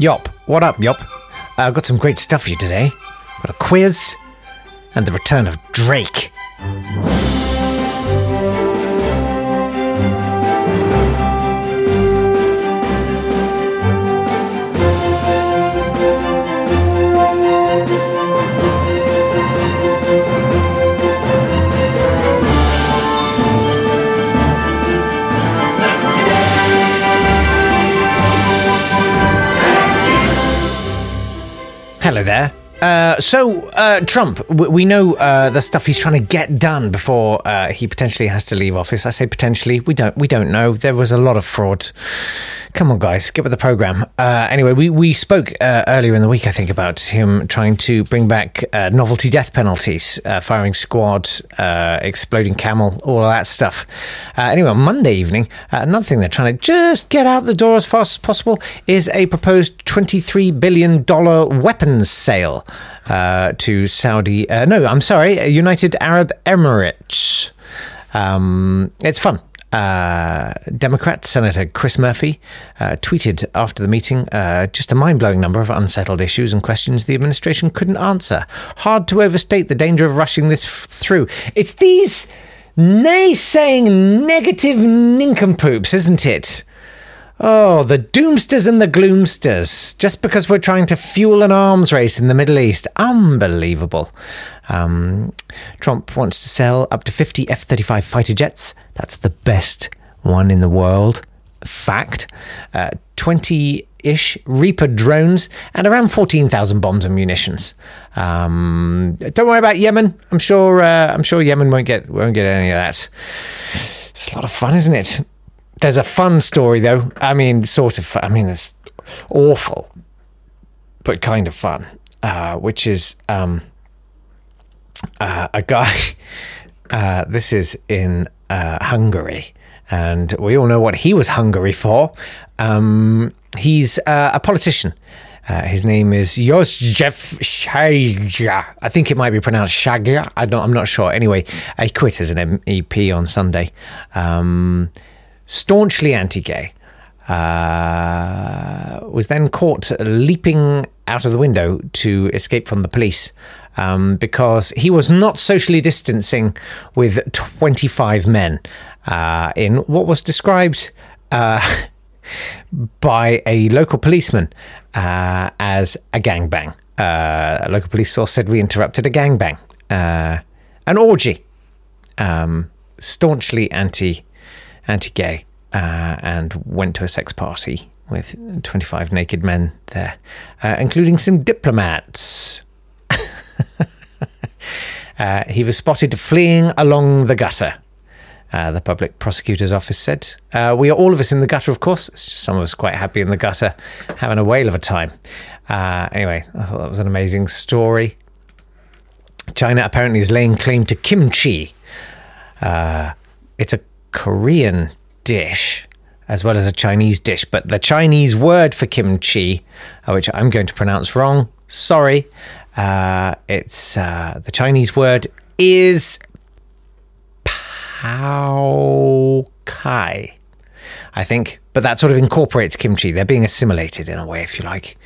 Yop, what up, Yop? I've got some great stuff for you today. Got a quiz and the return of Drake. Hello there. So, Trump, we know the stuff he's trying to get done before he potentially has to leave office. I say potentially. We don't know. There was a lot of fraud. Come on, guys, get with the program. Anyway, we spoke earlier in the week, I think, about him trying to bring back novelty death penalties, firing squad, exploding camel, all of that stuff. Anyway, on Monday evening, another thing they're trying to just get out the door as fast as possible is a proposed $23 billion weapons sale. To Saudi... United Arab Emirates. It's fun. Democrat Senator Chris Murphy tweeted after the meeting just a mind-blowing number of unsettled issues and questions the administration couldn't answer. Hard to overstate the danger of rushing this through. It's these naysaying negative nincompoops, isn't it? Oh, the doomsters and the gloomsters, just because we're trying to fuel an arms race in the Middle East. Unbelievable. Trump wants to sell up to 50 F-35 fighter jets. That's the best one in the world. Fact. 20-ish Reaper drones and around 14,000 bombs and munitions. Don't worry about Yemen. I'm sure Yemen won't get any of that. It's a lot of fun, isn't it? There's a fun story, though. It's awful, but kind of fun, which is a guy. This is in Hungary, and we all know what he was hungry for. He's a politician. His name is József Szágya. I think it might be pronounced Szágya. I'm not sure. Anyway, he quit as an MEP on Sunday. Staunchly anti-gay, was then caught leaping out of the window to escape from the police because he was not socially distancing with 25 men in what was described by a local policeman as a gangbang. A local police source said we interrupted a gangbang, an orgy, staunchly anti-gay, and went to a sex party with 25 naked men there, including some diplomats. He was spotted fleeing along the gutter. The public prosecutor's office said, we are all of us in the gutter, of course. It's just some of us quite happy in the gutter, having a whale of a time. Anyway, I thought that was an amazing story. China apparently is laying claim to kimchi. It's a Korean dish as well as a Chinese dish, but the Chinese word for kimchi, which I'm going to pronounce wrong, sorry, it's the Chinese word is pao kai, I think, but that sort of incorporates kimchi. They're being assimilated in a way, if you like.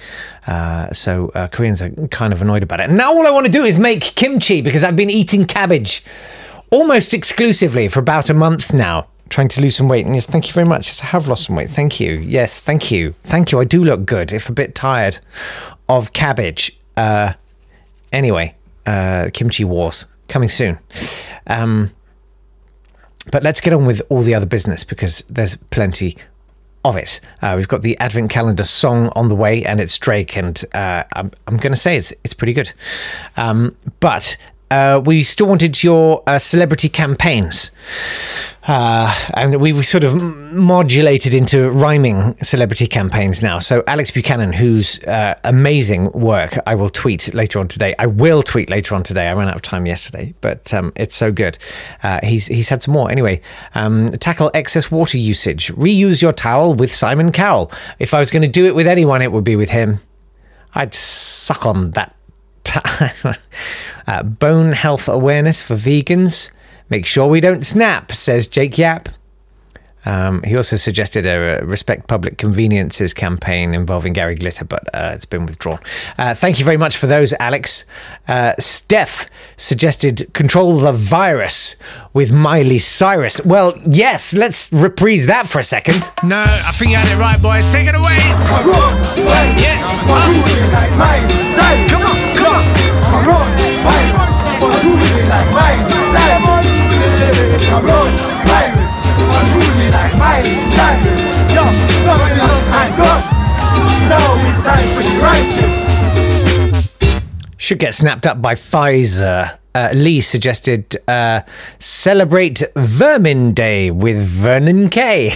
So Koreans are kind of annoyed about it. Now all I want to do is make kimchi because I've been eating cabbage almost exclusively for about a month now. Trying to lose some weight. And yes, thank you very much. Yes, I have lost some weight. Thank you. Yes, thank you. Thank you. I do look good, if a bit tired of cabbage. Anyway, kimchi wars coming soon. But let's get on with all the other business because there's plenty of it. We've got the Advent Calendar song on the way, and it's Drake, and I'm going to say it's pretty good. But we still wanted your celebrity campaigns. And we sort of modulated into rhyming celebrity campaigns now. So Alex Buchanan, whose amazing work I will tweet later on today. I will tweet later on today. I ran out of time yesterday, but it's so good. He's had some more. Anyway, tackle excess water usage. Reuse your towel with Simon Cowell. If I was going to do it with anyone, it would be with him. I'd suck on that. Bone health awareness for vegans. Make sure we don't snap, says Jake Yap. He also suggested a Respect Public Conveniences campaign involving Gary Glitter, but it's been withdrawn. Thank you very much for those, Alex. Steph suggested Control the Virus with Miley Cyrus. Well, yes, let's reprise that for a second. No, I think you had it right, boys. Take it away. Yes. Come on. Should get snapped up by Pfizer. Lee suggested celebrate Vermin Day with Vernon Kay.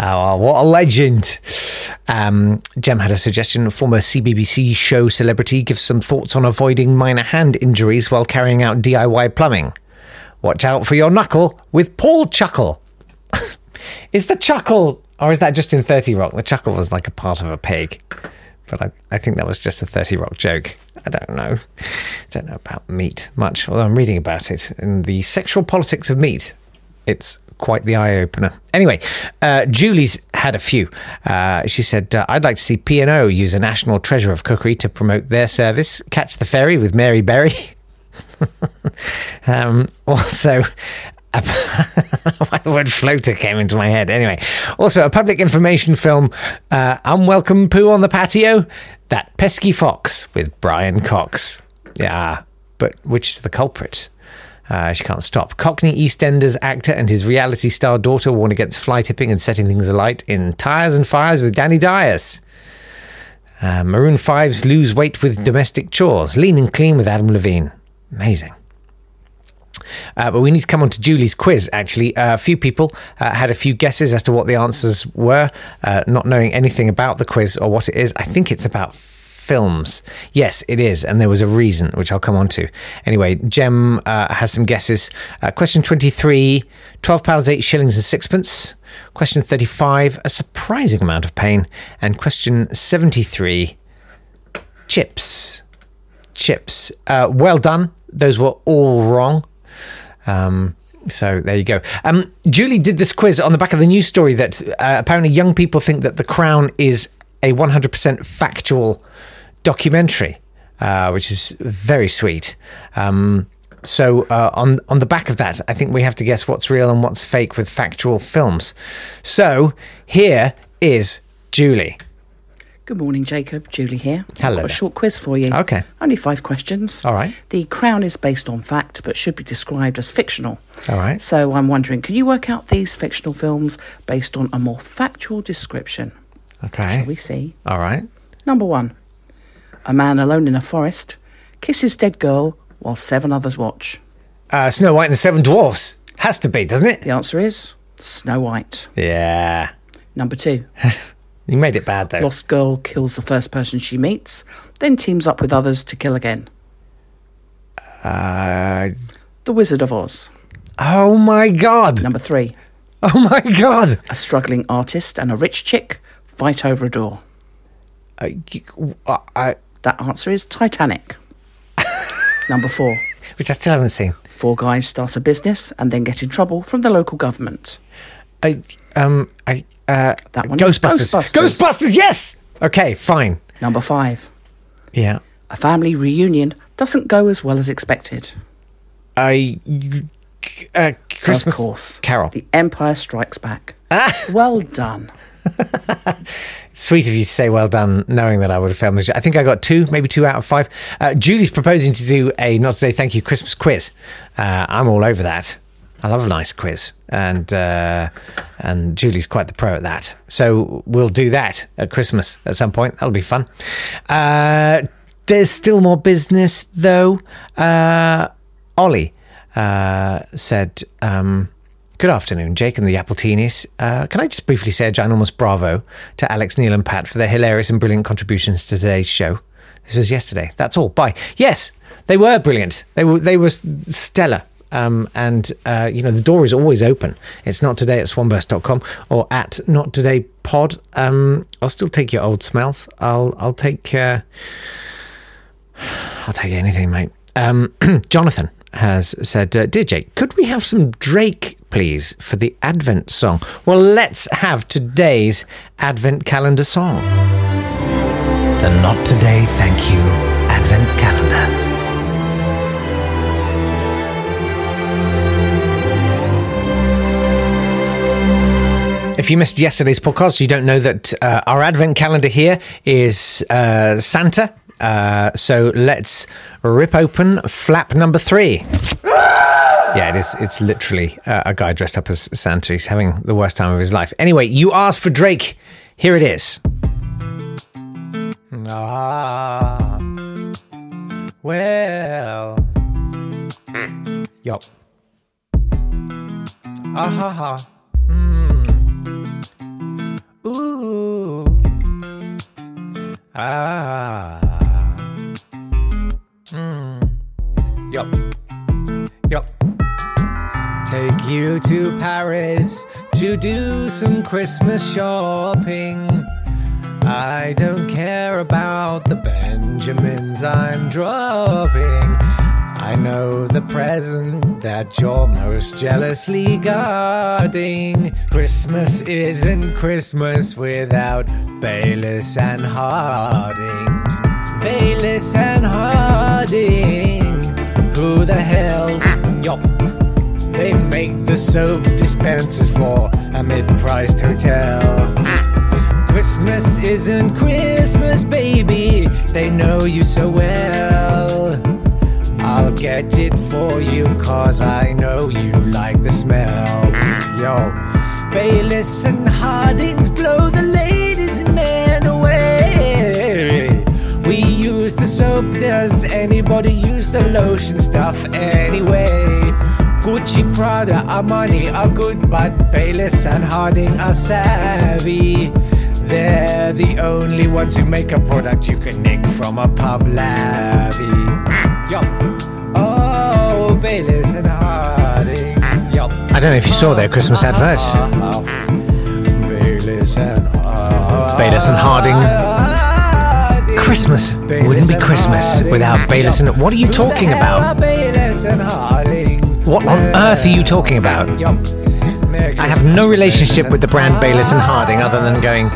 Oh, what a legend. Jem had a suggestion. Former CBBC show celebrity gives some thoughts on avoiding minor hand injuries while carrying out DIY plumbing. Watch out for your knuckle with Paul Chuckle. Is the chuckle, or is that just in 30 Rock? The chuckle was like a part of a pig. But I think that was just a 30 Rock joke. I don't know. Don't know about meat much, although I'm reading about it in The Sexual Politics of Meat. It's quite the eye-opener. Anyway, Julie's had a few. She said, I'd like to see P&O use a national treasure of cookery to promote their service. Catch the ferry with Mary Berry. Also, the word floater came into my head. Anyway, also a public information film, Unwelcome Poo on the Patio, That Pesky Fox with Brian Cox. Yeah, but which is the culprit? She can't stop. Cockney EastEnders actor and his reality star daughter warn against fly tipping and setting things alight in Tires and Fires with Danny Dias. Maroon 5's lose weight with domestic chores. Lean and clean with Adam Levine. Amazing. But we need to come on to Julie's quiz, actually. A few people had a few guesses as to what the answers were, not knowing anything about the quiz or what it is. I think it's about films. Yes, it is. And there was a reason, which I'll come on to. Anyway, Jem has some guesses. Question 23, £12, 8 shillings and sixpence. Question 35, a surprising amount of pain. And question 73, chips. Well done. Those were all wrong. So there you go. Julie did this quiz on the back of the news story that apparently young people think that The Crown is a 100% factual documentary, which is very sweet. So on the back of that, I think we have to guess what's real and what's fake with factual films. So here is Julie. Good morning, Jacob. Julie here. Hello. I've got a short quiz for you. Okay. Only 5 questions. All right. The Crown is based on fact, but should be described as fictional. All right. So I'm wondering, can you work out these fictional films based on a more factual description? Okay. Shall we see? All right. Number 1. A man alone in a forest kisses dead girl while 7 others watch. Snow White and the 7 Dwarfs. Has to be, doesn't it? The answer is Snow White. Yeah. Number 2. You made it bad, though. Lost girl kills the first person she meets, then teams up with others to kill again. The Wizard of Oz. Oh, my God. Number 3. Oh, my God. A struggling artist and a rich chick fight over a door. That answer is Titanic. Number 4. Which I still haven't seen. 4 guys start a business and then get in trouble from the local government. That one Ghostbusters. Ghostbusters, yes! Okay, fine. Number 5. Yeah. A family reunion doesn't go as well as expected. Christmas Carol. The Empire Strikes Back. Well done. Sweet of you to say well done, knowing that I would have failed. I think I got 2 out of 5. Julie's proposing to do a Not Today Thank You Christmas quiz. I'm all over that. I love a nice quiz, and Julie's quite the pro at that. So we'll do that at Christmas at some point. That'll be fun. There's still more business, though. Ollie said, good afternoon, Jake and the Apple Teenies. Can I just briefly say a ginormous bravo to Alex, Neil and Pat for their hilarious and brilliant contributions to today's show? This was yesterday. That's all. Bye. Yes, they were brilliant. They were stellar. And the door is always open. It's not today at swanburst.com or at not today pod. I'll still take your old smells. I'll take anything, mate. Jonathan has said, dear Jake, could we have some Drake, please, for the Advent song? Well, let's have today's Advent calendar song. The Not Today Thank You Advent Calendar. If you missed yesterday's podcast, you don't know that our Advent calendar here is Santa. So let's rip open flap number 3. Yeah, it is. It's literally a guy dressed up as Santa. He's having the worst time of his life. Anyway, you asked for Drake. Here it is. Ah, well. Yup. Ah ha ha. Ooh. Ah. Yup. Yup. Take you to Paris to do some Christmas shopping. I don't care about the Benjamins I'm dropping. I know the present that you're most jealously guarding. Christmas isn't Christmas without Baylis and Harding. Baylis and Harding. Who the hell? Yup. They make the soap dispensers for a mid-priced hotel. Christmas isn't Christmas, baby. They know you so well. I'll get it for you, cause I know you like the smell. Yo, Baylis and Harding's blow the ladies and men away. We use the soap, does anybody use the lotion stuff anyway? Gucci, Prada, Armani are good, but Baylis and Harding are savvy. They're the only ones who make a product you can nick from a pub labby. Yup. Oh, Baylis and Harding. Yup. I don't know if you saw their Christmas advert. Baylis and Harding. Baylis and Harding. Christmas wouldn't be Christmas without Baylis and... What are you talking about? What on earth are you talking about? I have no relationship with the brand Baylis and Harding other than going...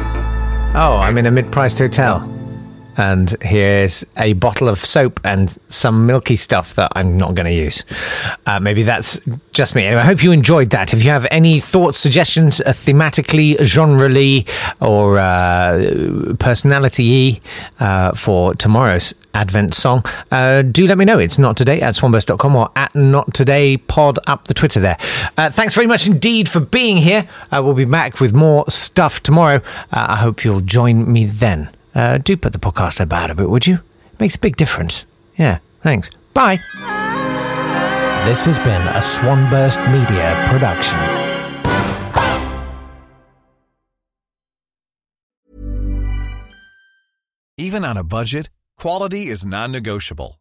Oh, I'm in a mid-priced hotel, and here's a bottle of soap and some milky stuff that I'm not going to use. Maybe that's just me. Anyway, I hope you enjoyed that. If you have any thoughts, suggestions, thematically, genre-ly, or personality-y for tomorrow's Advent song, do let me know. It's not today at swanburst.com or at not today pod up the Twitter there. Thanks very much indeed for being here. We'll be back with more stuff tomorrow. I hope you'll join me then. Do put the podcast about a bit, would you? It makes a big difference. Yeah, thanks. Bye. This has been a Swanburst Media production. Even on a budget, quality is non-negotiable.